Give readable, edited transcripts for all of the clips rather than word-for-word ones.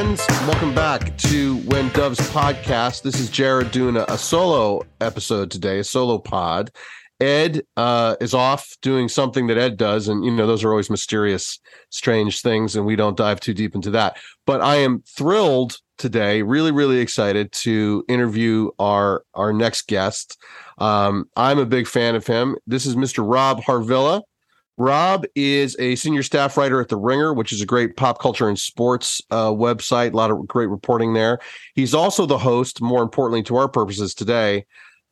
friends. Welcome back to When Doves Podcast. This is Jared doing a solo episode today, a solo pod. Ed is off doing something that Ed does, and you know those are always mysterious, strange things, and we don't dive too deep into that. But I am thrilled today, really, really excited to interview our next guest. I'm a big fan of him. This is Mr. Rob Harvilla. Rob is a senior staff writer at The Ringer, which is a great pop culture and sports website. A lot of great reporting there. He's also the host, more importantly to our purposes today,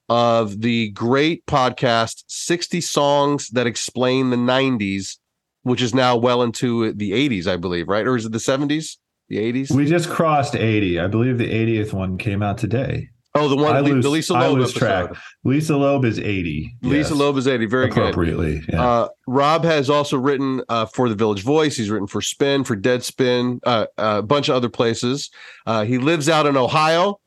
of the great podcast, 60 Songs That Explain the 90s, which is now well into the 80s, I believe, right? Or is it the 70s? The 80s? We just crossed 80. I believe the 80th one came out today. Oh, the one, the Lisa Loeb episode. Track. Lisa Loeb is 80. Lisa Loeb is 80. Very appropriately. Good. Yeah. Rob has also written for The Village Voice. He's written for Spin, for Deadspin, a bunch of other places. He lives out in Ohio,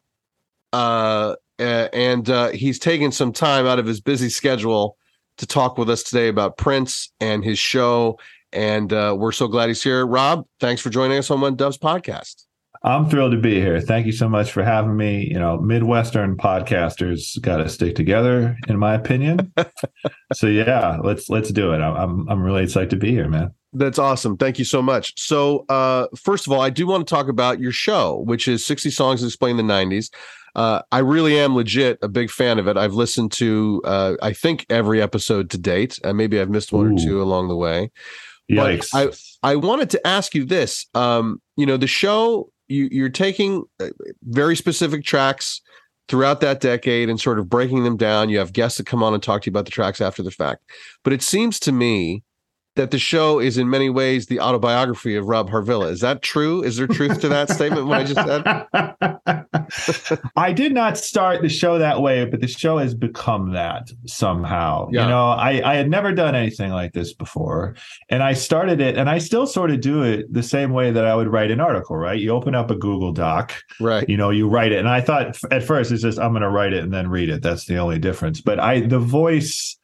and he's taken some time out of his busy schedule to talk with us today about Prince and his show. And we're so glad he's here. Rob, thanks for joining us on When Doves Podcast. I'm thrilled to be here. Thank you so much for having me. You know, Midwestern podcasters got to stick together, in my opinion. So yeah, let's do it. I'm really excited to be here, man. That's awesome. Thank you so much. So first of all, I do want to talk about your show, which is 60 Songs That Explain the 90s. I really am legit a big fan of it. I've listened to, I think, every episode to date. Maybe I've missed one or two along the way. Yikes. But I wanted to ask you this. You know, the show... You're taking very specific tracks throughout that decade and sort of breaking them down. You have guests that come on and talk to you about the tracks after the fact. But it seems to me that the show is in many ways the autobiography of Rob Harvilla. Is that true? Is there truth to that statement, what I just said? I did not start the show that way, but the show has become that somehow. Yeah. You know, I had never done anything like this before, and I started it, and I still sort of do it the same way that I would write an article, right? You open up a Google Doc, right? You know, you write it. And I thought at first it's just, I'm going to write it and then read it. That's the only difference. But the voice...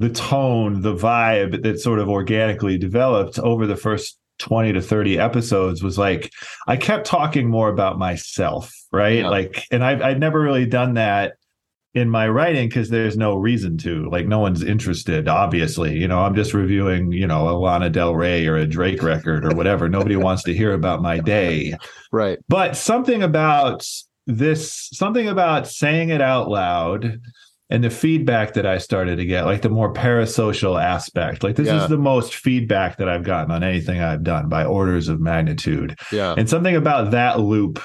the tone, the vibe that sort of organically developed over the first 20 to 30 episodes was like, I kept talking more about myself, right? Yeah. Like, and I've never really done that in my writing because there's no reason to, like, no one's interested, obviously. You know, I'm just reviewing, you know, Alana Del Rey or a Drake record or whatever. Nobody wants to hear about my day. Right. But something about saying it out loud. And the feedback that I started to get, like the more parasocial aspect, like this is the most feedback that I've gotten on anything I've done by orders of magnitude. Yeah. And something about that loop,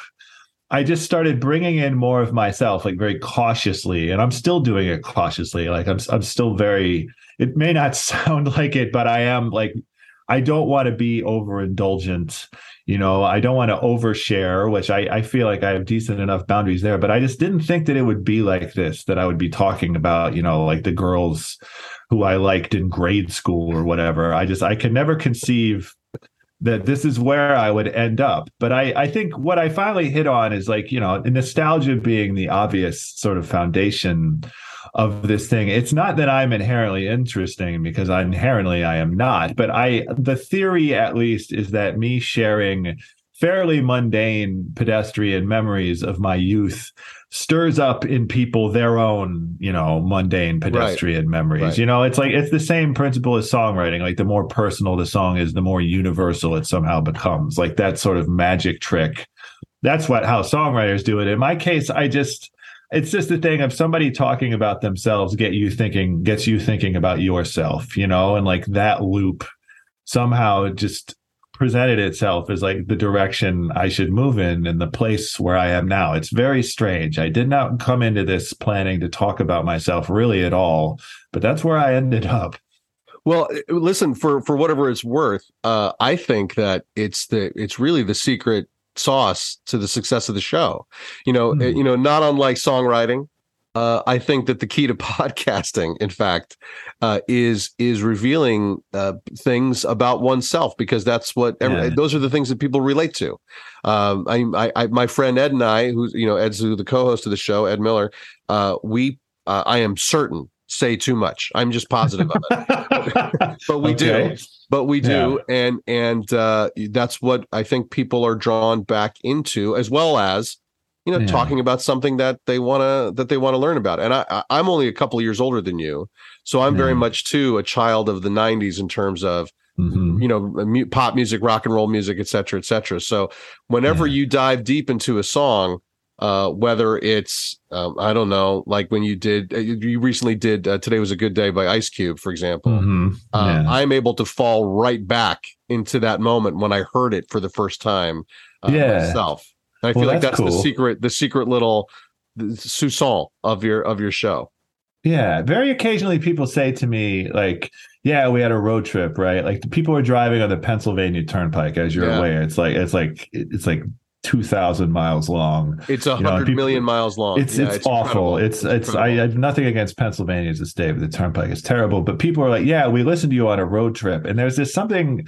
I just started bringing in more of myself, like very cautiously. And I'm still doing it cautiously. Like I'm still very, it may not sound like it, but I am like, I don't want to be overindulgent. You know, I don't want to overshare, which I feel like I have decent enough boundaries there, but I just didn't think that it would be like this, that I would be talking about, you know, like the girls who I liked in grade school or whatever. I could never conceive that this is where I would end up. But I think what I finally hit on is like, you know, nostalgia being the obvious sort of foundation of this thing. It's not that I'm inherently interesting, because inherently I am not, but the theory at least is that me sharing fairly mundane pedestrian memories of my youth stirs up in people their own, you know, mundane pedestrian memories. Right. You know, it's like, it's the same principle as songwriting. Like the more personal the song is, the more universal it somehow becomes, like that sort of magic trick. That's how songwriters do it. In my case, it's just the thing of somebody talking about themselves gets you thinking about yourself, you know, and like that loop somehow just presented itself as like the direction I should move in and the place where I am now. It's very strange. I did not come into this planning to talk about myself really at all, but that's where I ended up. Well, listen, for whatever it's worth, I think that it's really the secret sauce to the success of the show. You know, you know, not unlike songwriting, I think that the key to podcasting, in fact, is revealing things about oneself, because that's what those are the things that people relate to. I my friend Ed and I, who's, you know, Ed's the co-host of the show, Ed Miller, I am certain say too much. I'm just positive of it. but we do. And that's what I think people are drawn back into, as well as, you know, talking about something that they want to learn about. And I'm only a couple of years older than you. So I'm very much too, a child of the 90s in terms of, you know, pop music, rock and roll music, et cetera, et cetera. So whenever you dive deep into a song, whether it's, I don't know, like when you recently did Today Was a Good Day by Ice Cube, for example, I'm able to fall right back into that moment when I heard it for the first time myself. And I feel like that's cool. the secret little soupçon of your show. Yeah. Very occasionally people say to me, like, we had a road trip, right? Like the people are driving on the Pennsylvania Turnpike, as you're aware. It's like 2,000 miles long. It's 100 million miles long. It's awful. Incredible. I have nothing against Pennsylvania as a state, but the Turnpike is terrible. But people are like, we listened to you on a road trip. And there's this something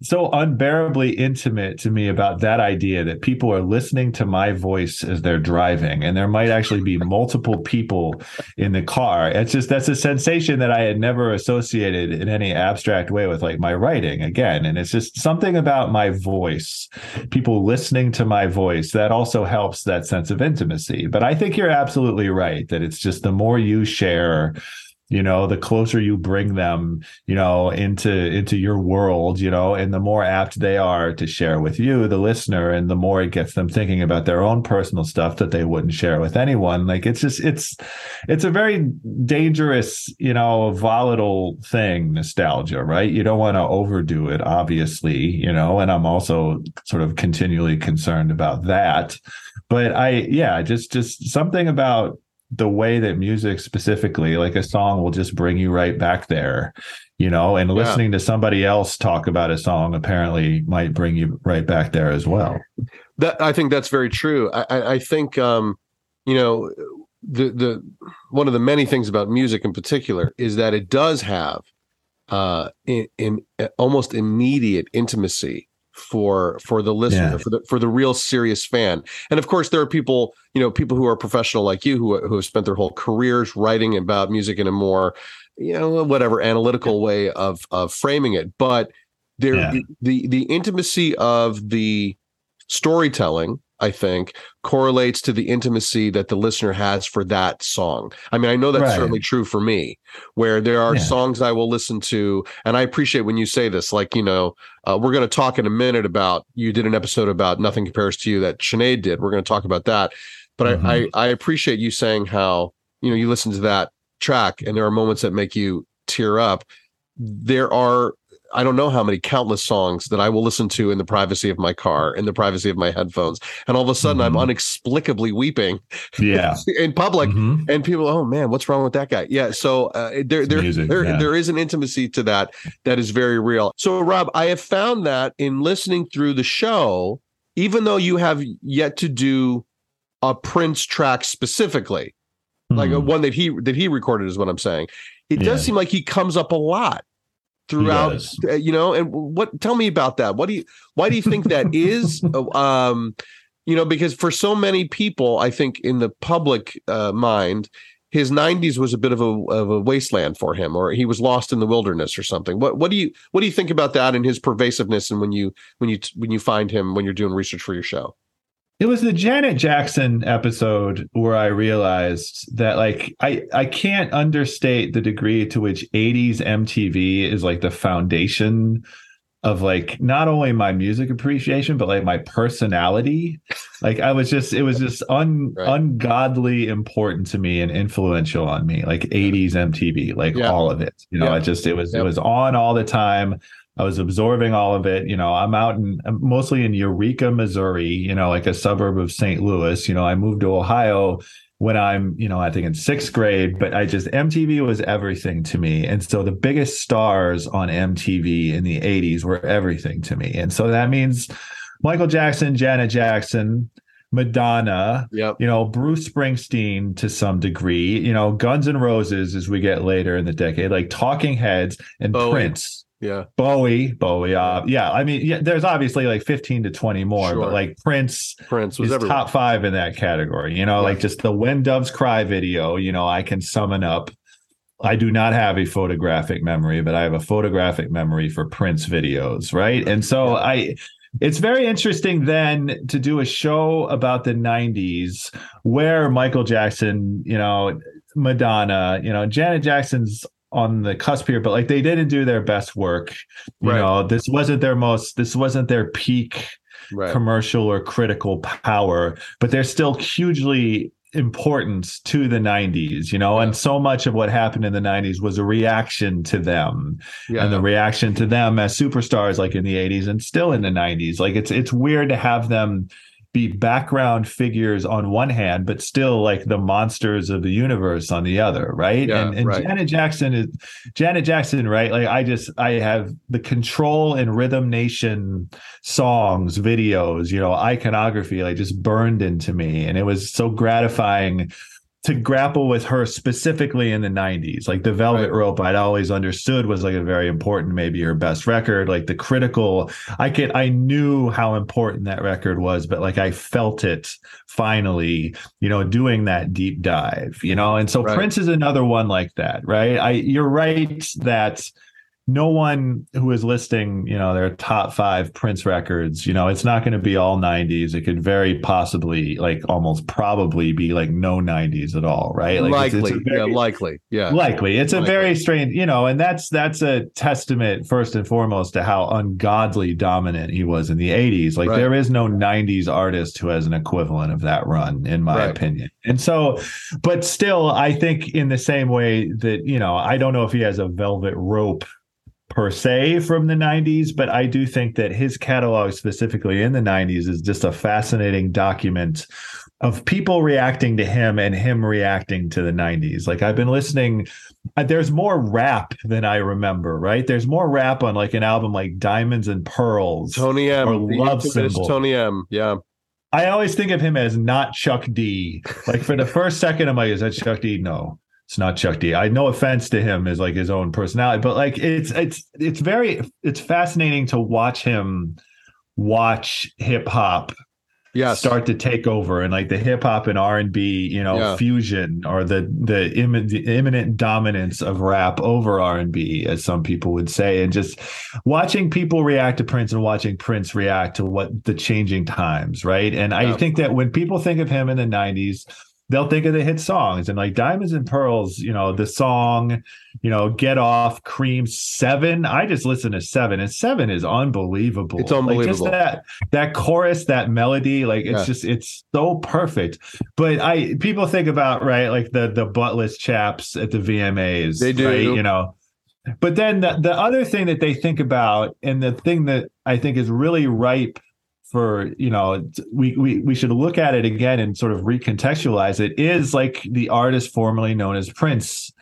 so unbearably intimate to me about that idea that people are listening to my voice as they're driving. And there might actually be multiple people in the car. It's just, that's a sensation that I had never associated in any abstract way with like my writing again. And it's just something about my voice, people listening to my voice, that also helps that sense of intimacy. But I think you're absolutely right that it's just the more you share, you know, the closer you bring them, you know, into your world, you know, and the more apt they are to share with you, the listener, and the more it gets them thinking about their own personal stuff that they wouldn't share with anyone. Like it's just, it's a very dangerous, you know, volatile thing, nostalgia, right? You don't want to overdo it, obviously, you know, and I'm also sort of continually concerned about that. But just something about the way that music specifically, like a song will just bring you right back there, you know, and listening to somebody else talk about a song apparently might bring you right back there as well. That I think that's very true. I think, you know, the one of the many things about music in particular is that it does have in almost immediate intimacy for the listener, for the real serious fan. And of course there are people who are professional like you, who have spent their whole careers writing about music in a more, you know, whatever analytical way of framing it. But there, the intimacy of the storytelling, I think, correlates to the intimacy that the listener has for that song. I mean, I know that's certainly true for me, where there are songs I will listen to, and I appreciate when you say this, like, you know, we're going to talk in a minute about, you did an episode about Nothing Compares to You that Sinead did. We're going to talk about that. But I appreciate you saying how, you know, you listen to that track and there are moments that make you tear up. There are, I don't know how many countless songs that I will listen to in the privacy of my car, in the privacy of my headphones. And all of a sudden I'm inexplicably weeping in public and people, oh man, what's wrong with that guy? Yeah. So there is an intimacy to that that is very real. So Rob, I have found that in listening through the show, even though you have yet to do a Prince track specifically, like a one that he recorded is what I'm saying. It does seem like he comes up a lot throughout, you know. And tell me about that. Why do you think that is? You know, because for so many people, I think in the public mind, his 90s was a bit of a wasteland for him, or he was lost in the wilderness or something. What do you think about that and his pervasiveness? And when you find him, when you're doing research for your show? It was the Janet Jackson episode where I realized that, like, I can't understate the degree to which 80s MTV is like the foundation of, like, not only my music appreciation, but like my personality. Like ungodly important to me and influential on me, like 80s MTV, like all of it, you know, it was on all the time. I was absorbing all of it. You know, I'm mostly in Eureka, Missouri, you know, like a suburb of St. Louis. You know, I moved to Ohio when I'm, you know, I think in sixth grade, but MTV was everything to me. And so the biggest stars on MTV in the 80s were everything to me. And so that means Michael Jackson, Janet Jackson, Madonna, you know, Bruce Springsteen to some degree, you know, Guns N' Roses as we get later in the decade, like Talking Heads and Prince. Yeah. Bowie. I mean, there's obviously like 15 to 20 more, but like Prince was everywhere. Top five in that category, you know, like just the When Doves Cry video, you know, I can summon up I do not have a photographic memory, but I have a photographic memory for Prince videos, right? And so it's very interesting then to do a show about the 90s where Michael Jackson, you know, Madonna, you know, Janet Jackson's on the cusp here, but like they didn't do their best work. You know, this wasn't their peak commercial or critical power, but they're still hugely importance to the 90s, you know, and so much of what happened in the 90s was a reaction to them and the reaction to them as superstars, like in the 80s and still in the 90s. Like it's weird to have them be background figures on one hand, but still like the monsters of the universe on the other. Right. And Janet Jackson. Right. Like I have the Control and Rhythm Nation songs, videos, you know, iconography, like just burned into me. And it was so gratifying to grapple with her specifically in the 90s. Like the Velvet Rope, I'd always understood was like a very important, maybe her best record, like the critical, I knew how important that record was, but like I felt it finally, you know, doing that deep dive, you know? And so Prince is another one like that, right? You're right that no one who is listing, you know, their top 5 Prince records, you know, it's not going to be all 90s. It could very possibly, like almost probably be like no 90s at all, right? Like likely. It's likely. A very strange, you know, and that's a testament first and foremost to how ungodly dominant he was in the 80s. Like there is no 90s artist who has an equivalent of that run, in my opinion. And so, but still, I think in the same way that, you know, I don't know if he has a Velvet Rope per se from the 90s, but I do think that his catalog specifically in the 90s is just a fascinating document of people reacting to him and him reacting to the 90s. Like I've been listening, there's more rap than I remember, right? There's more rap on like an album like Diamonds and Pearls. Tony M. Or Love Symbol. Tony M. Yeah. I always think of him as not Chuck D. Like for the first second, I'm like, is that Chuck D? No. It's not Chuck D. I no offense to him as like his own personality, but like it's fascinating to watch him watch hip hop start to take over, and like the hip hop and R&B, you know, fusion, or the imminent dominance of rap over R&B, as some people would say, and just watching people react to Prince and watching Prince react to what the changing times, right? And I think that when people think of him in the 90s, they'll think of the hit songs, and like Diamonds and Pearls, you know, the song, you know, Get Off, Cream, Seven. I just listen to Seven, and Seven is unbelievable. It's unbelievable. Like just that chorus, that melody, like it's just, it's so perfect. But people think about, right, like the buttless chaps at the VMAs. They do, right, you know. But then the other thing that they think about, and the thing that I think is really ripe for, you know, we should look at it again and sort of recontextualize it, is like the artist formerly known as Prince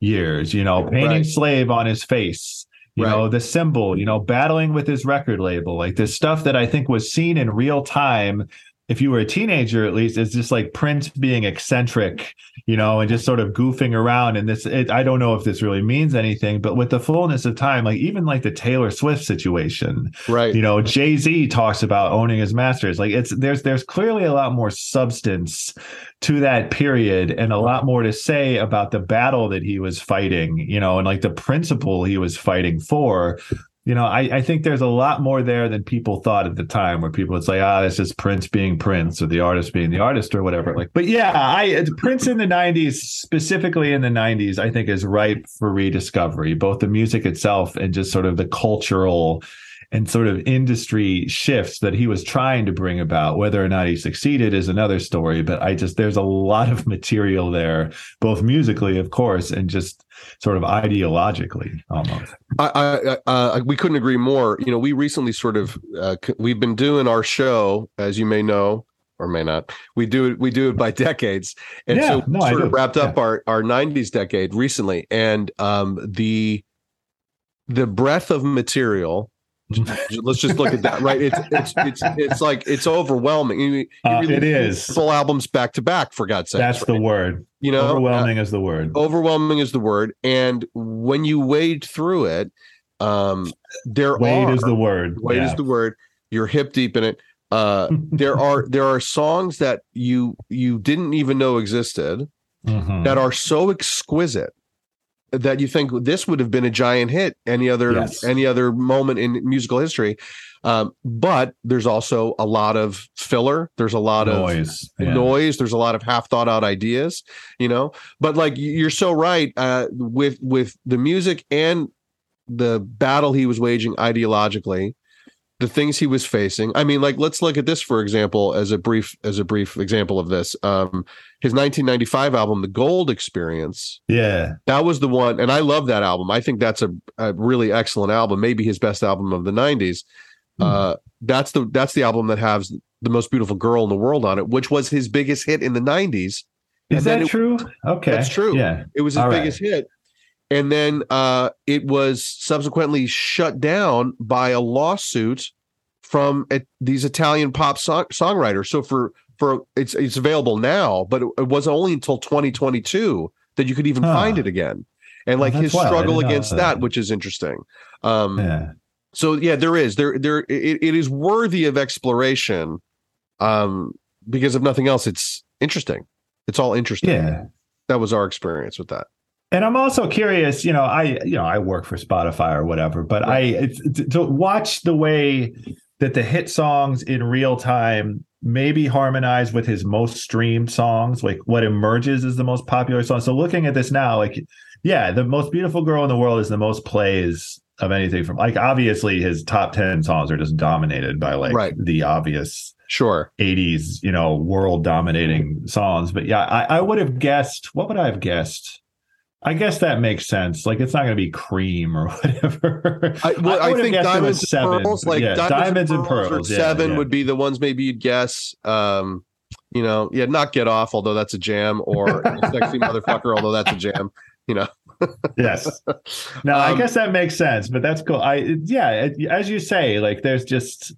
years, you know, painting Slave on his face, you know, the Symbol, you know, battling with his record label, like this stuff that I think was seen in real time. If you were a teenager, at least, it's just like Prince being eccentric, you know, and just sort of goofing around. And I don't know if this really means anything, but with the fullness of time, like even like the Taylor Swift situation, right? You know, Jay-Z talks about owning his masters. Like there's clearly a lot more substance to that period, and a lot more to say about the battle that he was fighting, you know, and like the principle he was fighting for. You know, I think there's a lot more there than people thought at the time, where people would say, that's just Prince being Prince, or the artist being the artist, or whatever. Like, but yeah, Prince in the 90s, specifically in the 90s, I think is ripe for rediscovery, both the music itself and just sort of the cultural and sort of industry shifts that he was trying to bring about. Whether or not he succeeded is another story, but there's a lot of material there, both musically, of course, and just sort of ideologically almost. We couldn't agree more. You know, we recently sort of, we've been doing our show, as you may know, or may not, we do it by decades. And wrapped up our 90s decade recently. And the breadth of material, let's just look at that, right? It's like it's overwhelming. It is full albums back to back, for God's sake. That's right? The word. You know, overwhelming is the word. Overwhelming is the word. And when you wade through it, is the word. You're hip deep in it. There are songs that you didn't even know existed that are so exquisite that you think this would have been a giant hit any other moment in musical history. But there's also a lot of filler. There's a lot of noise. There's a lot of half thought out ideas, you know, but like, you're so right with the music and the battle he was waging ideologically, the things he was facing. I mean, like, let's look at this, for example, as a brief example of this. His 1995 album, The Gold Experience. Yeah. That was the one. And I love that album. I think that's a really excellent album. Maybe his best album of the 90s. Mm-hmm. That's the album that has The Most Beautiful Girl in the World on it, which was his biggest hit in the 90s. Is that true? Okay. That's true. Yeah. It was his biggest hit. And then it was subsequently shut down by a lawsuit from these Italian pop songwriters. So it's available now, but it was only until 2022 that you could even find it again. And like his struggle against that, which is interesting. So yeah, it is worthy of exploration because if nothing else, it's interesting. It's all interesting. Yeah, that was our experience with that. And I'm also curious, you know, I work for Spotify or whatever, but to watch the way that the hit songs in real time maybe harmonize with his most streamed songs, like what emerges as the most popular song. So looking at this now, like, yeah, The Most Beautiful Girl in the World is the most plays of anything from, like, obviously his top 10 songs are just dominated by like the obvious 80s, you know, world dominating songs. But yeah, what would I have guessed? I guess that makes sense. Like, it's not going to be Cream or whatever. I think Diamonds and Pearls, or 7 would be the ones maybe you'd guess. You know, not Get Off, although that's a jam, or Sexy Motherfucker, although that's a jam. You know. Yes. No, I guess that makes sense, but that's cool. As you say, like there's just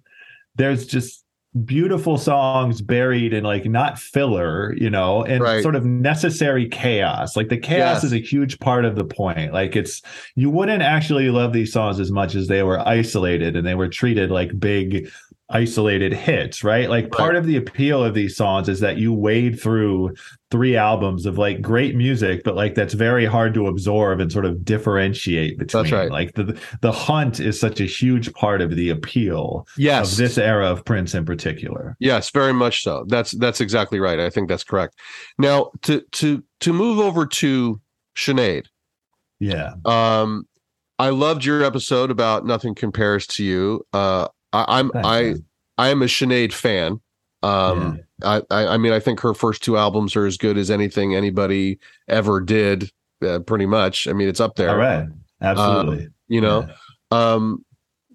beautiful songs buried in like not filler, you know, and sort of necessary chaos. Like the chaos is a huge part of the point. Like you wouldn't actually love these songs as much as they were isolated and they were treated like big isolated hits, right? Like part of the appeal of these songs is that you wade through 3 albums of like great music, but like that's very hard to absorb and sort of differentiate between. That's right. Like the hunt is such a huge part of the appeal of this era of Prince in particular. Yes, very much so. That's exactly right. I think that's correct. Now to move over to Sinead. Yeah. I loved your episode about Nothing Compares to You. I am a Sinead fan. I mean, I think her first 2 albums are as good as anything anybody ever did, pretty much. I mean, it's up there. All right. Absolutely. You know,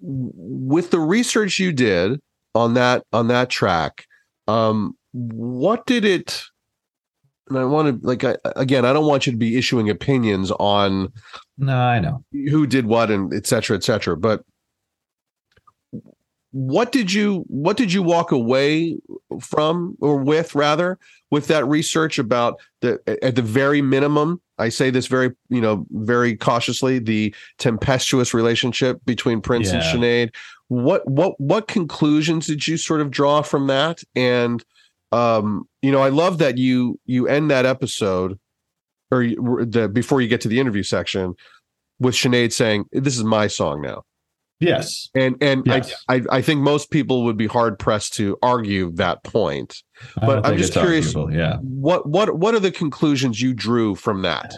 with the research you did on that track, what did it? And I want to I don't want you to be issuing opinions on. No, I know who did what and et cetera, but. What did you walk away from with that research about at the very minimum? I say this very cautiously, the tempestuous relationship between Prince and Sinead. What conclusions did you sort of draw from that? And you know, I love that you end that episode before you get to the interview section with Sinead saying, "This is my song now." Yes. And I think most people would be hard pressed to argue that point. But I'm just curious, what are the conclusions you drew from that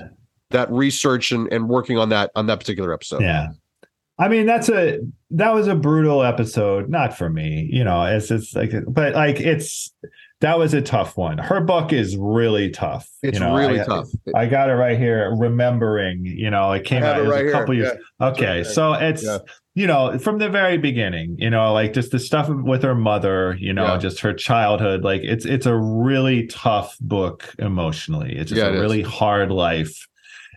research and working on that particular episode? Yeah. I mean, that was a brutal episode, not for me, you know, that was a tough one. Her book is really tough. It's tough. I got it right here. Remembering, you know, it came out a couple years. Yeah. Okay. Right. So it's, you know, from the very beginning, you know, like just the stuff with her mother, you know, just her childhood, like it's a really tough book emotionally. It's just a really hard life.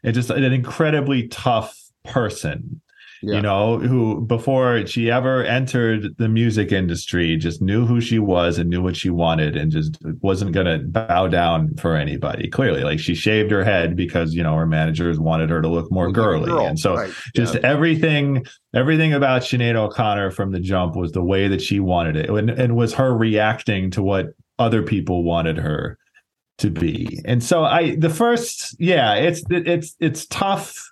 It's just an incredibly tough person. Yeah. You know, who before she ever entered the music industry just knew who she was and knew what she wanted and just wasn't going to bow down for anybody. Clearly, like she shaved her head because, you know, her managers wanted her to look more girly. And so everything about Sinead O'Connor from the jump was the way that she wanted it and was her reacting to what other people wanted her to be. And so it's tough.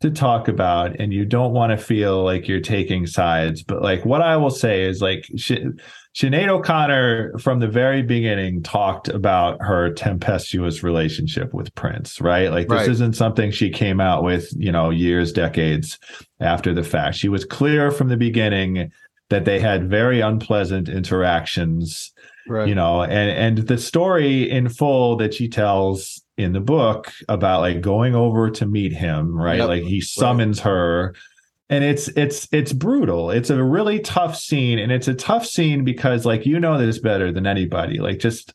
to talk about, and you don't want to feel like you're taking sides. But like, what I will say is like, Sinead O'Connor from the very beginning talked about her tempestuous relationship with Prince, right? Like this isn't something she came out with, you know, years, decades after the fact. She was clear from the beginning that they had very unpleasant interactions, you know, and the story in full that she tells in the book about like going over to meet him, right? Like he summons her. And it's brutal. It's a really tough scene. And it's a tough scene because, like, you know this better than anybody. Like, just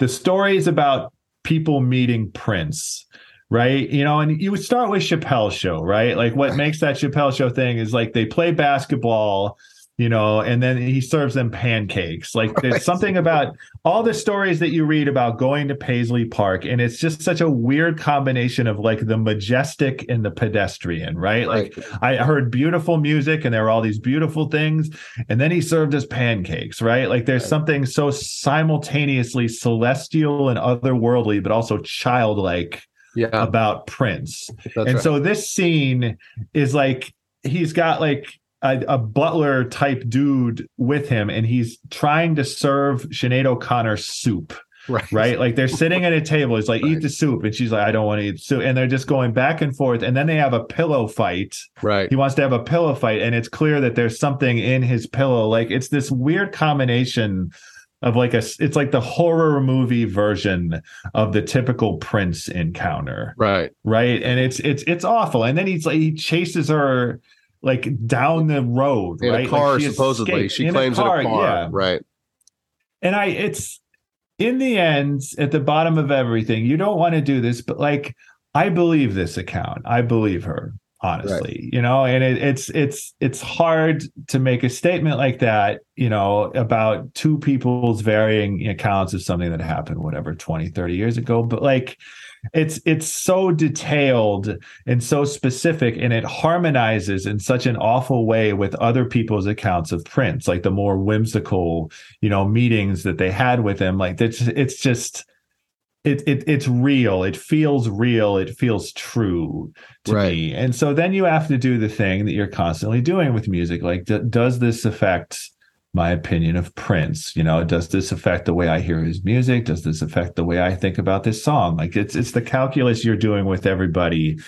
the stories about people meeting Prince, right? You know, and you would start with Chappelle's Show, right? Like, what makes that Chappelle's Show thing is like they play basketball, you know, and then he serves them pancakes. Like, there's something about all the stories that you read about going to Paisley Park. And it's just such a weird combination of like the majestic and the pedestrian, right? Like, I heard beautiful music and there were all these beautiful things. And then he served us pancakes, right? Like, there's something so simultaneously celestial and otherworldly, but also childlike about Prince. So this scene is like, he's got like a butler type dude with him, and he's trying to serve Sinead O'Connor soup, right? Like they're sitting at a table. He's like, eat the soup. And she's like, I don't want to eat soup. And they're just going back and forth. And then they have a pillow fight. He wants to have a pillow fight. And it's clear that there's something in his pillow. Like it's this weird combination of like a, it's like the horror movie version of the typical Prince encounter. Right. And it's awful. And then he's like, he chases her like down the road, in a car, like she supposedly. She claims in a car. And it's in the end, at the bottom of everything, you don't want to do this, but like, I believe this account. I believe her, honestly, you know, and it's hard to make a statement like that, you know, about two people's varying accounts of something that happened, whatever, 20, 30 years ago. But like, it's so detailed and so specific, and it harmonizes in such an awful way with other people's accounts of Prince, like the more whimsical, you know, meetings that they had with him. Like it's just, it's real. It feels real. It feels true to me. And so then you have to do the thing that you're constantly doing with music. Like, does this affect my opinion of Prince? You know, does this affect the way I hear his music? Does this affect the way I think about this song? Like it's the calculus you're doing with everybody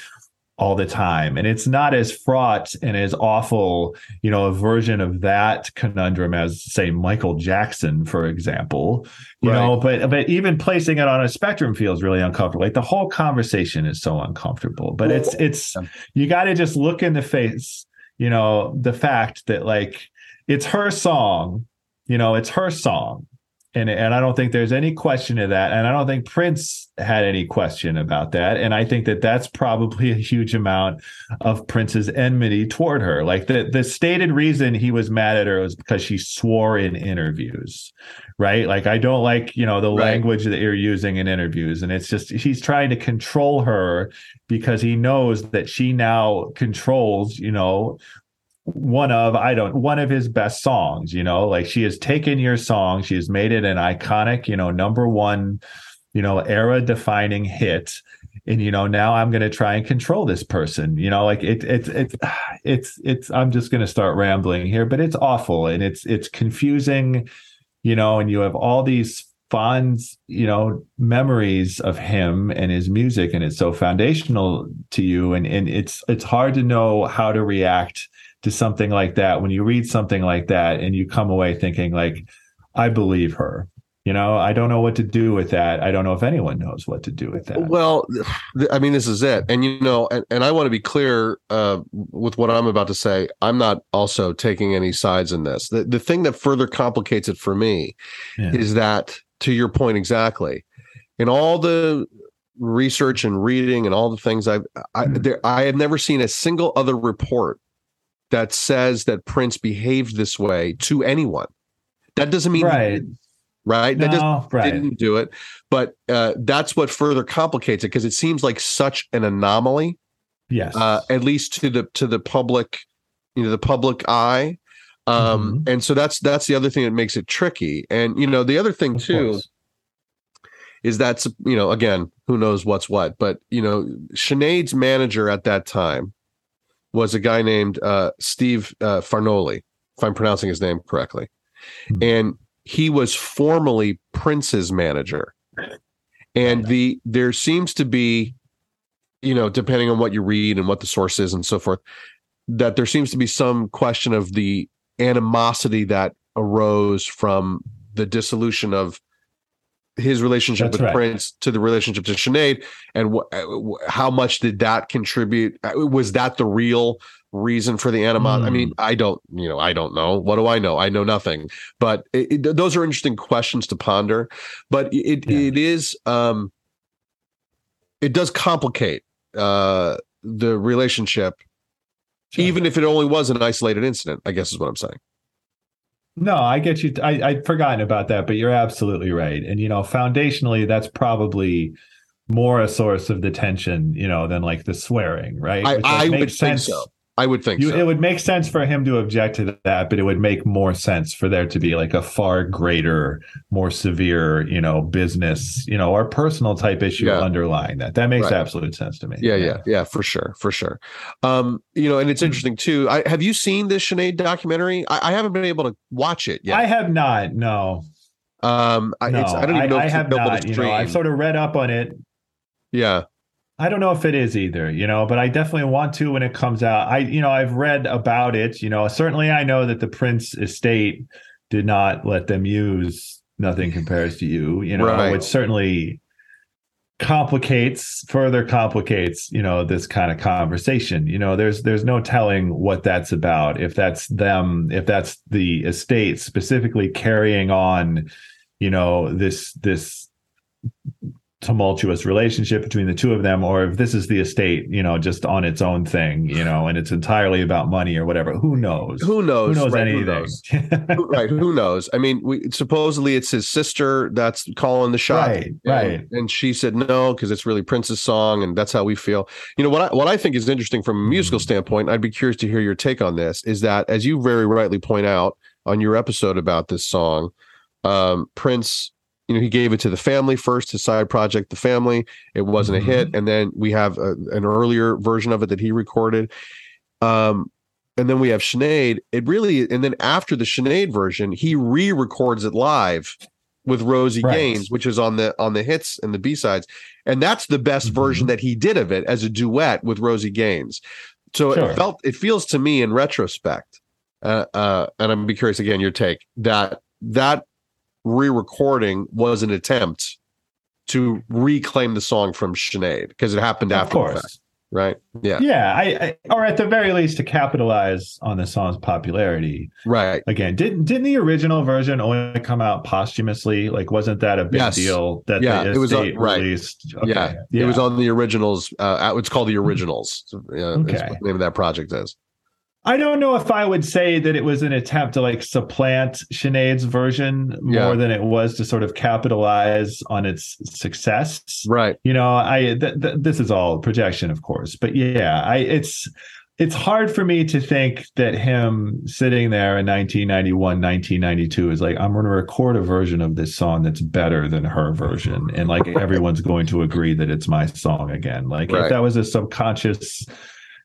all the time. And it's not as fraught and as awful, you know, a version of that conundrum as, say, Michael Jackson, for example, you know, but even placing it on a spectrum feels really uncomfortable. Like the whole conversation is so uncomfortable, but it's, you got to just look in the face, you know, the fact that like, it's her song, you know, it's her song. And I don't think there's any question of that. And I don't think Prince had any question about that. And I think that that's probably a huge amount of Prince's enmity toward her. Like the stated reason he was mad at her was because she swore in interviews, right? Like, I don't like, you know, the language that you're using in interviews. And it's just, he's trying to control her because he knows that she now controls, you know, one of his best songs, you know, like she has taken your song, she has made it an iconic, you know, number one, you know, era defining hit. And, you know, now I'm going to try and control this person, you know, like it's I'm just going to start rambling here, but it's awful. And it's confusing, you know, and you have all these fond, you know, memories of him and his music, and it's so foundational to you. And it's hard to know how to react to something like that when you read something like that and you come away thinking like, I believe her, you know, I don't know what to do with that. I don't know if anyone knows what to do with that. Well, I mean, this is it. And, you know, and I want to be clear with what I'm about to say. I'm not also taking any sides in this. The thing that further complicates it for me is that, to your point exactly, in all the research and reading and all the things I have never seen a single other report that says that Prince behaved this way to anyone. That doesn't mean didn't do it. But that's what further complicates it, because it seems like such an anomaly. Yes, at least to the public, you know, the public eye. And so that's the other thing that makes it tricky. And you know, the other thing too is that's, you know, again, who knows what's what. But you know, Sinead's manager at that time, was a guy named Steve Farnoli, if I'm pronouncing his name correctly. And he was formerly Prince's manager. And there seems to be, you know, depending on what you read and what the source is and so forth, that there seems to be some question of the animosity that arose from the dissolution of his relationship Prince to the relationship to Sinead. And how much did that contribute? Was that the real reason for the animosity? I mean, I don't know. What do I know? I know nothing. But those are interesting questions to ponder. But it is, it does complicate the relationship, even if it only was an isolated incident, I guess is what I'm saying. No, I get you. I'd forgotten about that, but you're absolutely right. And, you know, foundationally, that's probably more a source of the tension, you know, than like the swearing, right? I would think so. It would make sense for him to object to that, but it would make more sense for there to be like a far greater, more severe, you know, business, you know, or personal type issue underlying that. That makes absolute sense to me. Yeah, for sure. You know, and it's interesting too. Have you seen this Sinead documentary? I haven't been able to watch it yet. I have not. No. I don't even know. I have not. You know, I've sort of read up on it. Yeah. I don't know if it is either, you know, but I definitely want to when it comes out. I've read about it, you know, certainly I know that the Prince estate did not let them use Nothing Compares to You, you know, which certainly complicates, you know, this kind of conversation. You know, there's no telling what that's about. If that's them, if that's the estate specifically carrying on, you know, this tumultuous relationship between the two of them, or if this is the estate, you know, just on its own thing, you know, and it's entirely about money or whatever. Who knows anything? Right. Who knows? I mean, supposedly it's his sister that's calling the shot. Right. And she said no, because it's really Prince's song. And that's how we feel. You know, what I think is interesting from a musical standpoint, I'd be curious to hear your take on this, is that, as you very rightly point out on your episode about this song, Prince, you know, he gave it to the Family first, his side project, the Family. It wasn't a hit, and then we have an earlier version of it that he recorded, and then we have Sinead. And then after the Sinead version, he re-records it live with Rosie Gaines, which is on the hits and the B-sides, and that's the best version that he did of it as a duet with Rosie Gaines. So it feels to me in retrospect, and I'm be curious again your take that re-recording was an attempt to reclaim the song from Sinead, because it happened after the fact, right? Yeah. Or at the very least to capitalize on the song's popularity, right? Again, didn't the original version only come out posthumously? Like, wasn't that a big deal? That the estate released. Okay. Yeah, it was on the Originals. It's called The Originals. That's what the name of that project is. I don't know if I would say that it was an attempt to like supplant Sinead's version more than it was to sort of capitalize on its success. Right. You know, this is all projection, of course, but it's hard for me to think that him sitting there in 1991, 1992 is like, I'm going to record a version of this song that's better than her version. And like, everyone's going to agree that it's my song again. Like if that was a subconscious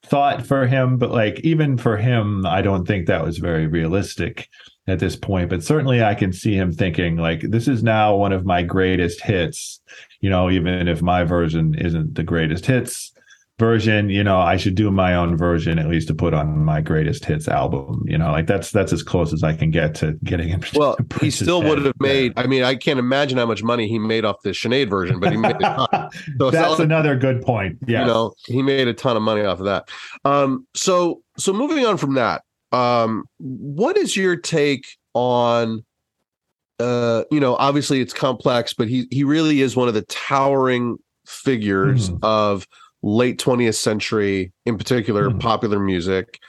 thought for him, but like even for him, I don't think that was very realistic at this point. But certainly I can see him thinking like, this is now one of my greatest hits, you know, even if my version isn't the greatest hits version, you know, I should do my own version at least to put on my greatest hits album, you know, like that's as close as I can get to getting him. Well, he still would have made, I mean, I can't imagine how much money he made off the Sinead version, but he made a ton. So that's another good point. Yeah. You know, he made a ton of money off of that. So moving on from that, what is your take on, you know, obviously it's complex, but he really is one of the towering figures of late 20th century, in particular, popular music.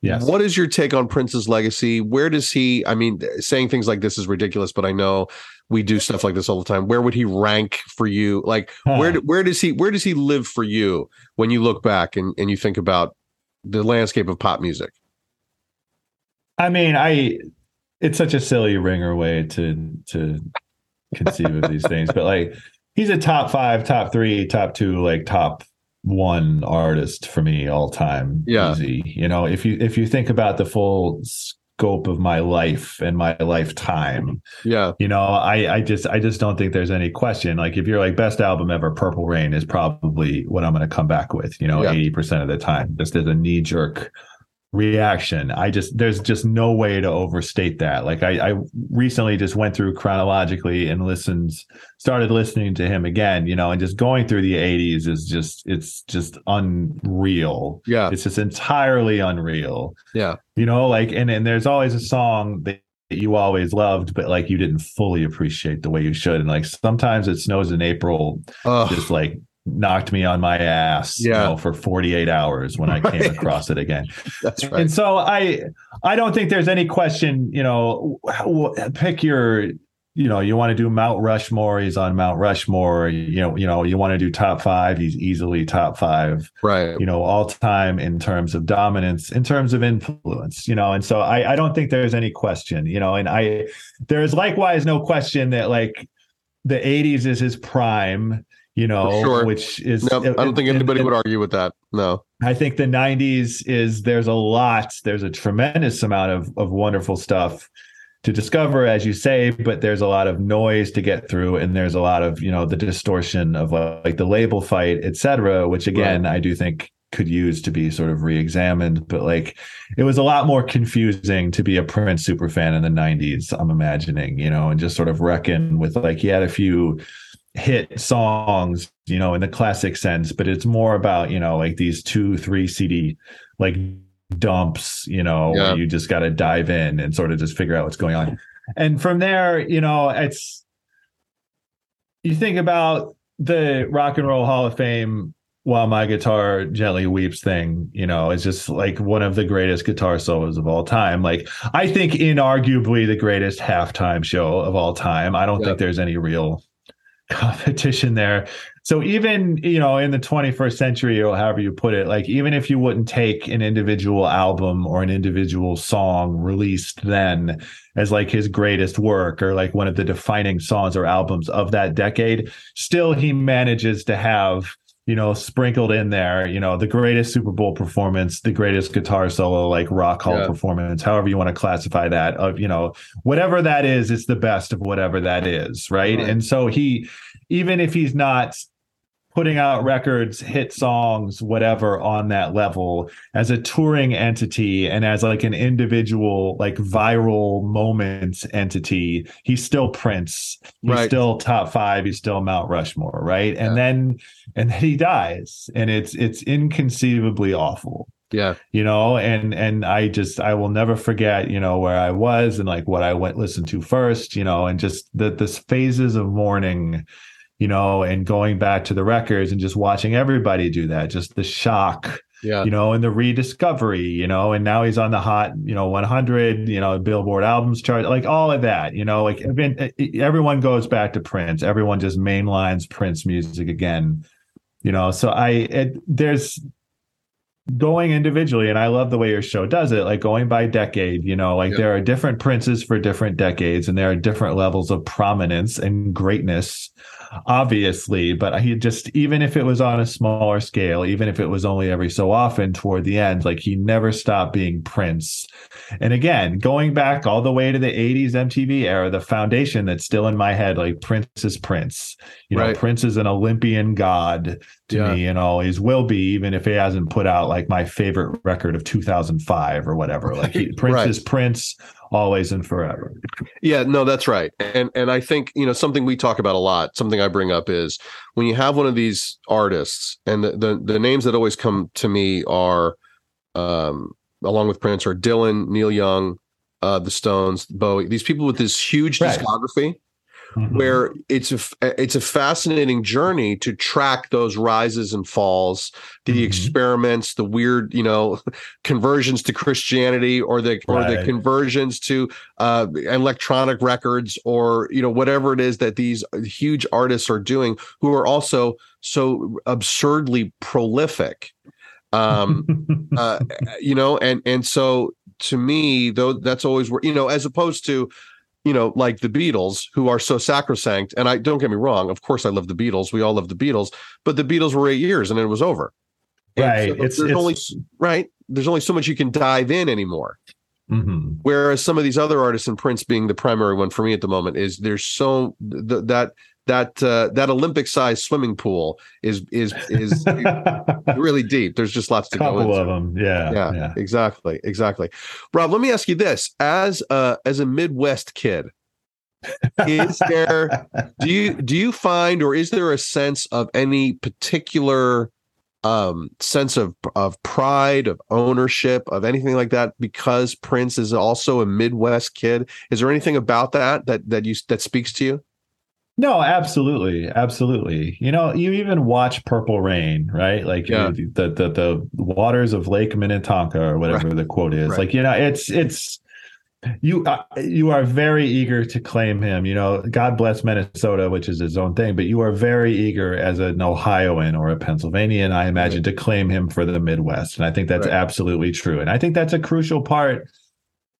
Yes. What is your take on Prince's legacy? Where does he, I mean, saying things like this is ridiculous, but I know we do stuff like this all the time. Where would he rank for you? Like, where does he live for you when you look back and you think about the landscape of pop music? I mean, it's such a silly Ringer way to conceive of these things, but like, he's a top 5, top 3, top 2, like top one artist for me all time. Yeah. Easy. You know, if you think about the full scope of my life and my lifetime, yeah, you know, I just don't think there's any question. Like, if you're like, best album ever, Purple Rain is probably what I'm going to come back with, you know, yeah. 80% of the time. Just as a knee jerk reaction. There's just no way to overstate that. Like, I recently just went through chronologically and started listening to him again, you know, and just going through the 80s it's just unreal. Yeah. It's just entirely unreal. Yeah. You know, like, and there's always a song that you always loved, but like you didn't fully appreciate the way you should. And like, Sometimes It Snows in April, just like knocked me on my ass, yeah, you know, for 48 hours when I came across it again. That's right. And so I don't think there's any question, you know, pick your, you know, you want to do Mount Rushmore, he's on Mount Rushmore, you know, you want to do top five, he's easily top five, right? You know, all time in terms of dominance, in terms of influence, you know, and so I don't think there's any question, you know, and there is likewise no question that like the 80s is his prime, you know, sure, which is... Nope, I don't think anybody would argue with that, no. I think the 90s is, there's a tremendous amount of wonderful stuff to discover, as you say, but there's a lot of noise to get through, and there's a lot of, you know, the distortion of like the label fight, et cetera, which again, right, I do think could use to be sort of re-examined, but like, it was a lot more confusing to be a Prince superfan in the 90s, I'm imagining, you know, and just sort of reckon with like, he had a few hit songs, you know, in the classic sense, but it's more about, you know, like these 2-3 CD like dumps, you know, yeah, where you just got to dive in and sort of just figure out what's going on. And from there, you know, it's, you think about the Rock and Roll Hall of Fame While My Guitar Gently Weeps thing, you know, it's just like one of the greatest guitar solos of all time. Like, I think inarguably the greatest halftime show of all time. I don't think there's any real competition there. So even, you know, in the 21st century, or however you put it, like, even if you wouldn't take an individual album or an individual song released then as like his greatest work or like one of the defining songs or albums of that decade, still he manages to have, you know, sprinkled in there, you know, the greatest Super Bowl performance, the greatest guitar solo, like rock hall performance, however you want to classify that, of, you know, whatever that is, it's the best of whatever that is. Right. And so he, even if he's not putting out records, hit songs, whatever, on that level, as a touring entity and as like an individual, like viral moments entity, he's still Prince, he's still top five, he's still Mount Rushmore, right? Yeah. And then he dies, and it's inconceivably awful. Yeah. You know, and I will never forget, you know, where I was and like what I went listen to first, you know, and just the phases of mourning, you know, and going back to the records and just watching everybody do that, just the shock, you know, and the rediscovery, you know, and now he's on the hot, you know, 100, you know, Billboard albums chart, like all of that, you know, like everyone goes back to Prince. Everyone just mainlines Prince music again, you know, so there's going individually. And I love the way your show does it, like going by decade, you know, like there are different Princes for different decades, and there are different levels of prominence and greatness, obviously, but he just, even if it was on a smaller scale, even if it was only every so often toward the end, like he never stopped being Prince. And again, going back all the way to the 80s MTV era, the foundation that's still in my head, like Prince is Prince, you know, Prince is an Olympian god to me, and always will be, even if he hasn't put out like my favorite record of 2005 or whatever, like Prince is Prince always and forever. Yeah, no, that's right. And I think, you know, something we talk about a lot, something I bring up is when you have one of these artists, and the names that always come to me are, along with Prince, are Dylan, Neil Young, the Stones, Bowie, these people with this huge discography, where it's a fascinating journey to track those rises and falls, the experiments, the weird, you know, conversions to Christianity, or the conversions to electronic records, or, you know, whatever it is that these huge artists are doing, who are also so absurdly prolific, you know, and so to me, though, that's always where, you know, as opposed to you know, like the Beatles, who are so sacrosanct. And I don't get me wrong. Of course, I love the Beatles. We all love the Beatles. But the Beatles were 8 years and it was over. Right. So there's only so much you can dive in anymore. Mm-hmm. Whereas some of these other artists, and Prince being the primary one for me at the moment, is there's so that Olympic-sized swimming pool is really deep. There's just lots to go into. A couple of them, yeah, exactly. Rob, let me ask you this: as a Midwest kid, do you find, or is there a sense of any particular sense of pride, of ownership, of anything like that, because Prince is also a Midwest kid? Is there anything about that speaks to you? No, absolutely. You know, you even watch Purple Rain, right? Like the waters of Lake Minnetonka, or whatever the quote is. Right. Like, you know, it's you are very eager to claim him. You know, God bless Minnesota, which is his own thing, but you are very eager as an Ohioan or a Pennsylvanian, I imagine, to claim him for the Midwest. And I think that's absolutely true. And I think that's a crucial part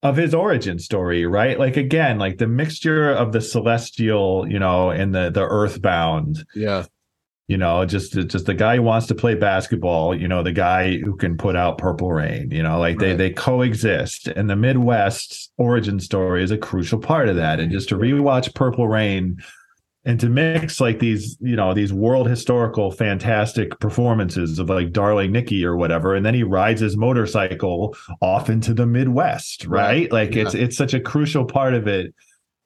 of his origin story, right? Like, again, like the mixture of the celestial, you know, and the earthbound. Yeah. You know, just the guy who wants to play basketball, you know, the guy who can put out Purple Rain, you know, like they coexist. And the Midwest origin story is a crucial part of that. And just to rewatch Purple Rain and to mix like these, you know, these world historical fantastic performances of like Darling Nikki or whatever. And then he rides his motorcycle off into the Midwest, right? Like it's such a crucial part of it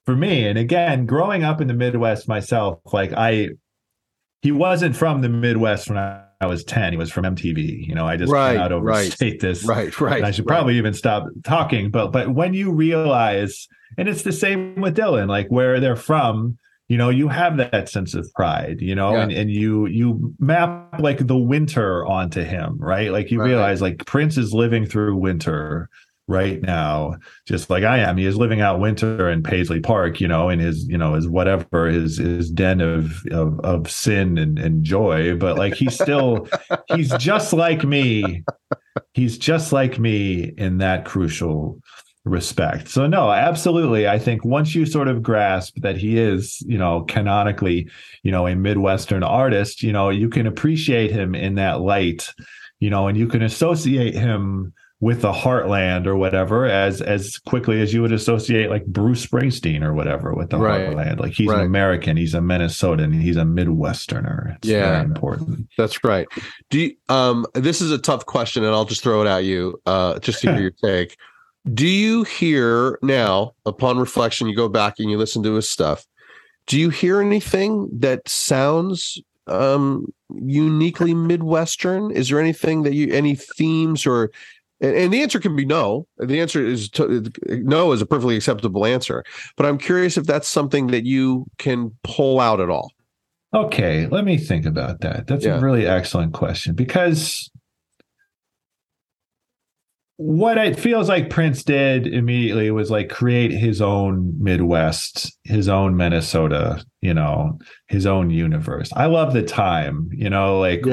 for me. And again, growing up in the Midwest myself, like he wasn't from the Midwest when I was 10. He was from MTV. You know, I just cannot overstate this. Right. And I should probably even stop talking. But when you realize, and it's the same with Dylan, like where they're from, you know, you have that sense of pride, you know, and you map like the winter onto him, right? Like you realize like Prince is living through winter right now, just like I am. He is living out winter in Paisley Park, you know, in his, you know, his whatever, his den of sin and joy. But like he's just like me. He's just like me in that crucial respect. So no, absolutely. I think once you sort of grasp that he is, you know, canonically, you know, a Midwestern artist, you know, you can appreciate him in that light, you know, and you can associate him with the heartland or whatever as quickly as you would associate like Bruce Springsteen or whatever with the heartland. Like he's an American, he's a Minnesotan, he's a Midwesterner. It's very important. That's right. Do you, this is a tough question and I'll just throw it at you just to hear your take. Do you hear now, upon reflection, you go back and you listen to his stuff, do you hear anything that sounds uniquely Midwestern? Is there anything that any themes or... And the answer can be no. The answer is no is a perfectly acceptable answer. But I'm curious if that's something that you can pull out at all. Okay, let me think about that. That's a really excellent question, because what it feels like Prince did immediately was like create his own Midwest, his own Minnesota, you know, his own universe. I love the time, you know, like,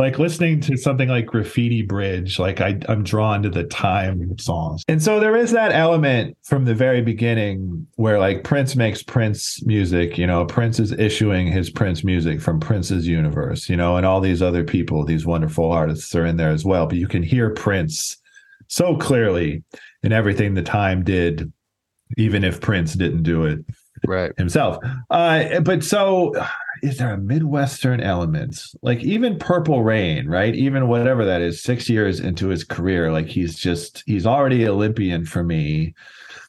like listening to something like Graffiti Bridge, like I'm drawn to the time songs. And so there is that element from the very beginning where like Prince makes Prince music, you know, Prince is issuing his Prince music from Prince's universe, you know, and all these other people, these wonderful artists are in there as well. But you can hear Prince so clearly in everything the time did, even if Prince didn't do it himself. But so... is there a Midwestern element? Like even Purple Rain, right? Even whatever that is, 6 years into his career, like he's already Olympian for me,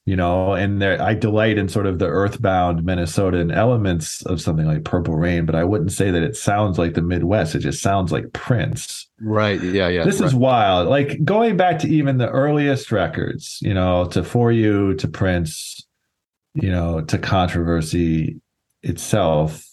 you know, and there, I delight in sort of the earthbound Minnesotan elements of something like Purple Rain, but I wouldn't say that it sounds like the Midwest. It just sounds like Prince. Right. Yeah. Yeah. This is wild. Like going back to even the earliest records, you know, to For You, to Prince, you know, to Controversy itself.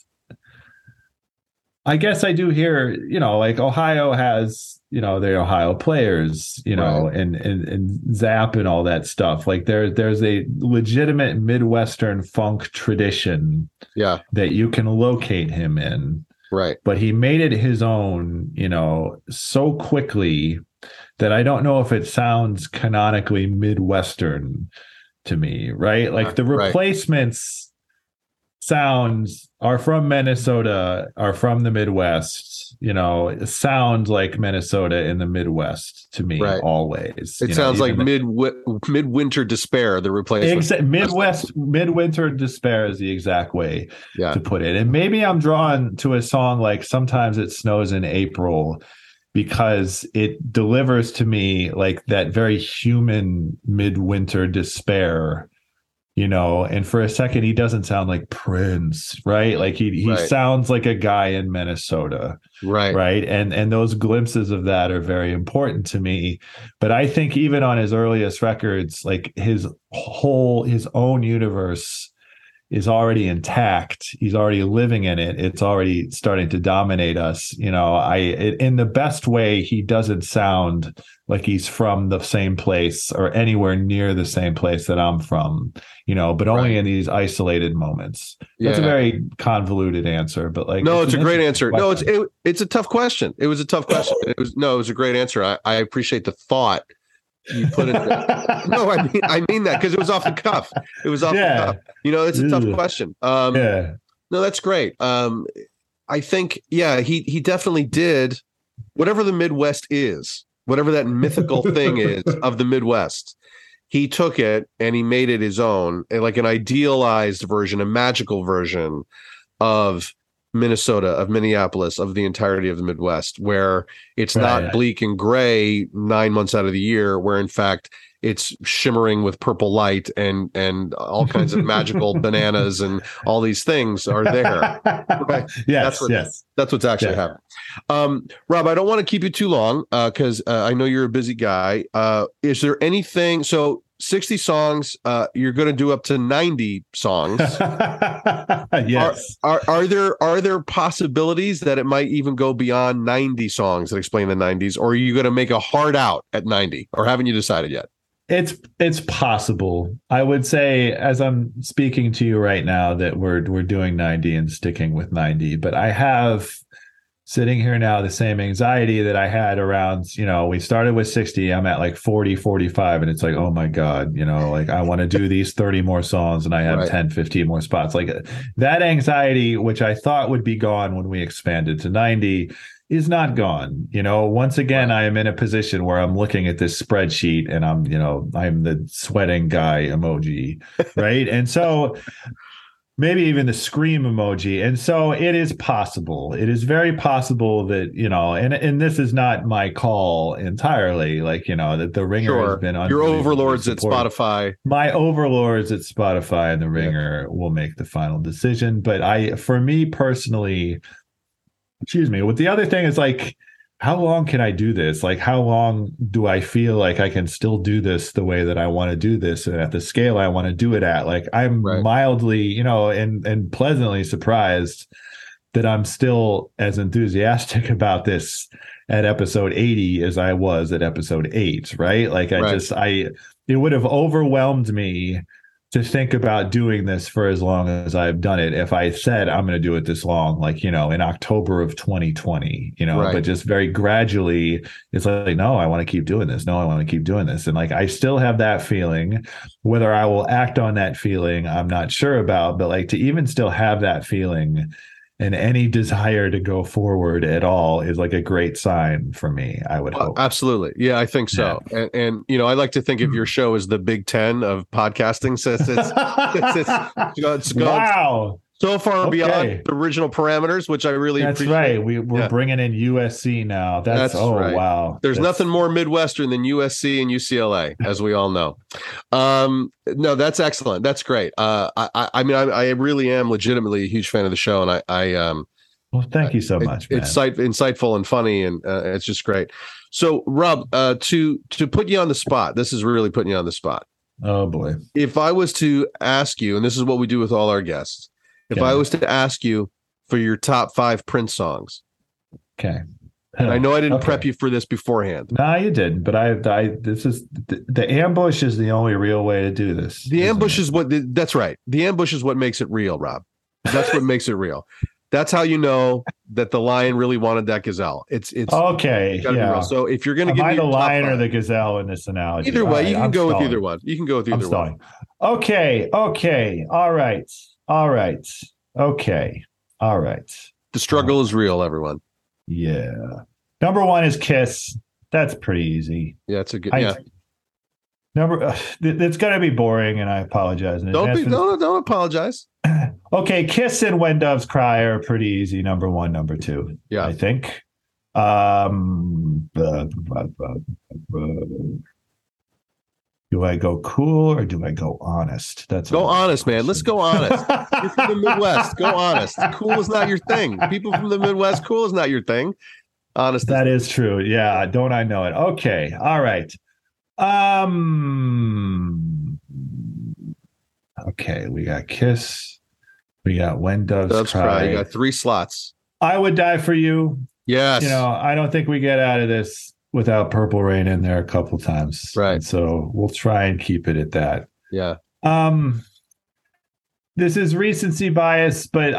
I guess I do hear, you know, like Ohio has, you know, the Ohio Players, you know, and Zap and all that stuff. Like there's a legitimate Midwestern funk tradition that you can locate him in. Right. But he made it his own, you know, so quickly that I don't know if it sounds canonically Midwestern to me, right? Like the Replacements sounds are from Minnesota, are from the Midwest, you know, sound like Minnesota in the Midwest to me always. It sounds like Midwinter Despair, the Replacements. Midwinter Despair is the exact way to put it. And maybe I'm drawn to a song like Sometimes It Snows in April, because it delivers to me like that very human midwinter despair, you know. And for a second, he doesn't sound like Prince, right? Like he sounds like a guy in Minnesota, right? And those glimpses of that are very important to me. But I think even on his earliest records, like his own universe is already intact. He's already living in it. It's already starting to dominate us. You know, in the best way, he doesn't sound like he's from the same place or anywhere near the same place that I'm from, you know, but only in these isolated moments. Yeah. That's a very convoluted answer, but like, no, it's a great answer. Question. No, it's a tough question. It was a tough question. It was a great answer. I appreciate the thought you put it. No, I mean that because it was off the cuff. It was off the cuff. You know, it's a tough question. No, that's great. I think, he definitely did whatever the Midwest is, whatever that mythical thing is of the Midwest. He took it and he made it his own, like an idealized version, a magical version of Minnesota, of Minneapolis, of the entirety of the Midwest, where it's not bleak and gray 9 months out of the year, where in fact it's shimmering with purple light and all kinds of magical bananas and all these things are there. Right? That's what's actually happening. Rob, I don't want to keep you too long because I know you're a busy guy. Is there anything? So 60 songs, you're going to do up to 90 songs. Yes. Are there possibilities that it might even go beyond 90 songs that explain the 90s, or are you going to make a hard out at 90, or haven't you decided yet? It's possible. I would say, as I'm speaking to you right now, that we're doing 90 and sticking with 90, but I have sitting here now the same anxiety that I had around, you know, we started with 60, I'm at like 40, 45, and it's like, oh my God, you know, like I want to do these 30 more songs and I have 10, 15 more spots. Like that anxiety, which I thought would be gone when we expanded to 90, is not gone. You know, once again, I am in a position where I'm looking at this spreadsheet and I'm, you know, I'm the sweating guy emoji, right? And so maybe even the scream emoji. And so it is possible. It is very possible that, you know, and this is not my call entirely, like, you know, that the Ringer has been on your overlords at Spotify. My overlords at Spotify and the Ringer will make the final decision. But for me personally, excuse me, with the other thing is like, how long can I do this? Like, how long do I feel like I can still do this the way that I want to do this and at the scale I want to do it at? Like, I'm mildly, you know, and pleasantly surprised that I'm still as enthusiastic about this at episode 80 as I was at episode 8, right? Like, it would have overwhelmed me to think about doing this for as long as I've done it. If I said I'm going to do it this long, like, you know, in October of 2020, you know, but just very gradually, it's like, no, I want to keep doing this. No, I want to keep doing this. And like, I still have that feeling. Whether I will act on that feeling, I'm not sure about, but like to even still have that feeling and any desire to go forward at all is like a great sign for me, I would hope. Absolutely. Yeah, I think so. Yeah. And you know, I like to think of your show as the Big Ten of podcasting, since it's gone so far beyond the original parameters, which I really appreciate. That's right. We're bringing in USC now. That's wow. There's nothing more Midwestern than USC and UCLA, as we all know. No, that's excellent. That's great. I mean, I really am legitimately a huge fan of the show, and well, thank you so much. It's insightful and funny, and it's just great. So, Rob, to put you on the spot, this is really putting you on the spot. Oh boy! If I was to ask you, and this is what we do with all our guests, if I was to ask you for your top 5 Prince songs, and I know I didn't prep you for this beforehand. No, you didn't. But the ambush is the only real way to do this. The ambush is what. That's right. The ambush is what makes it real, Rob. That's what makes it real. That's how you know that the lion really wanted that gazelle. It's okay. Yeah. So if you're going to give me the lion or the gazelle in this analogy, either way, you can go with either one. You can go with either one. Okay. Okay. All right. All right. Okay. All right. The struggle is real, everyone. Yeah. Number one is Kiss. That's pretty easy. Yeah, it's a good. Yeah. It's going to be boring, and I apologize. Don't apologize. Okay, Kiss and When Doves Cry are pretty easy. Number one, number two. Yeah, I think. Do I go cool or do I go honest? Honest, man. Let's go honest. You're from the Midwest. Go honest. Cool is not your thing. People from the Midwest, cool is not your thing. Honest. That is true. Yeah. Don't I know it? Okay. All right. Okay, we got Kiss. We got When Doves Cry. You got three slots. I Would Die For You. Yes. You know, I don't think we get out of this without Purple Rain in there a couple times. Right. So we'll try and keep it at that. Yeah. This is recency bias, but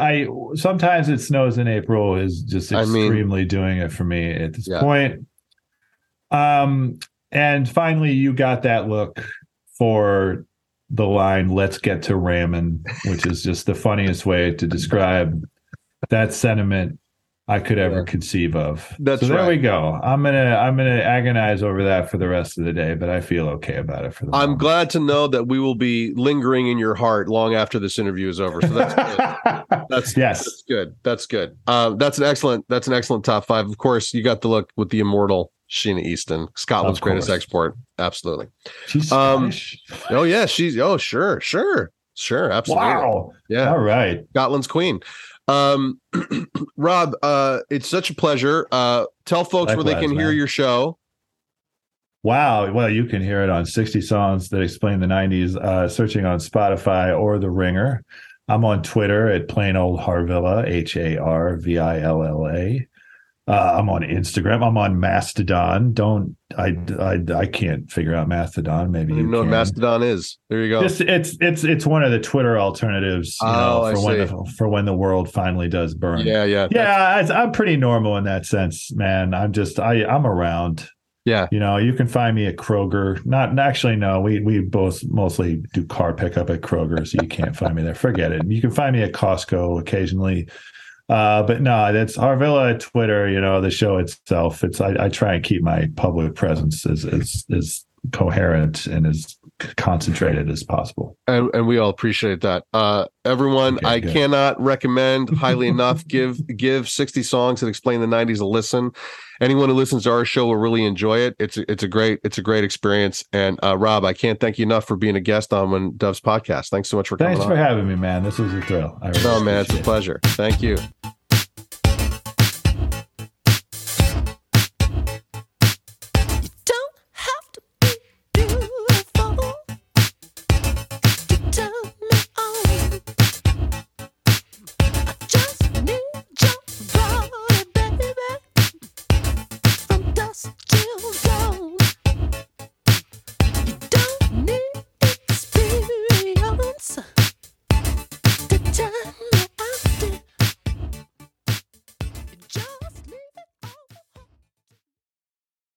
sometimes It Snows in April is just extremely doing it for me at this point. And finally, you got that look for the line, let's get to ramen, which is just the funniest way to describe that sentiment I could ever conceive of. That's so there we go. I'm gonna agonize over that for the rest of the day, but I feel okay about it for the moment. I'm glad to know that we will be lingering in your heart long after this interview is over. So that's good. That's good. That's good. That's an excellent top five. Of course, you got the look with the immortal Sheena Easton, Scotland's greatest export. Absolutely. She's Scottish. Oh yeah, sure, absolutely. Wow. Yeah. All right. Scotland's queen. Rob, it's such a pleasure. Tell folks where they can hear your show. Wow. Well, you can hear it on 60 Songs That Explain the 90s, searching on Spotify or The Ringer. I'm on Twitter at plain old Harvilla, Harvilla. I'm on Instagram. I'm on Mastodon. I can't figure out Mastodon. Maybe you know what Mastodon is. There you go. It's one of the Twitter alternatives for when the world finally does burn. Yeah. I'm pretty normal in that sense, man. I'm around. Yeah. You know, you can find me at Kroger. We both mostly do car pickup at Kroger, so you can't find me there. Forget it. You can find me at Costco occasionally. But no, that's Harvilla at Twitter. You know, the show itself. I try and keep my public presence as coherent and as concentrated as possible. And we all appreciate that. Everyone, okay, cannot recommend highly enough. Give 60 Songs That Explain the 90s a listen. Anyone who listens to our show will really enjoy it. It's a great experience. And Rob, I can't thank you enough for being a guest on When Doves Podcast. Thanks so much for coming on. Thanks for having me, man. This was a thrill. It's a pleasure. Thank you.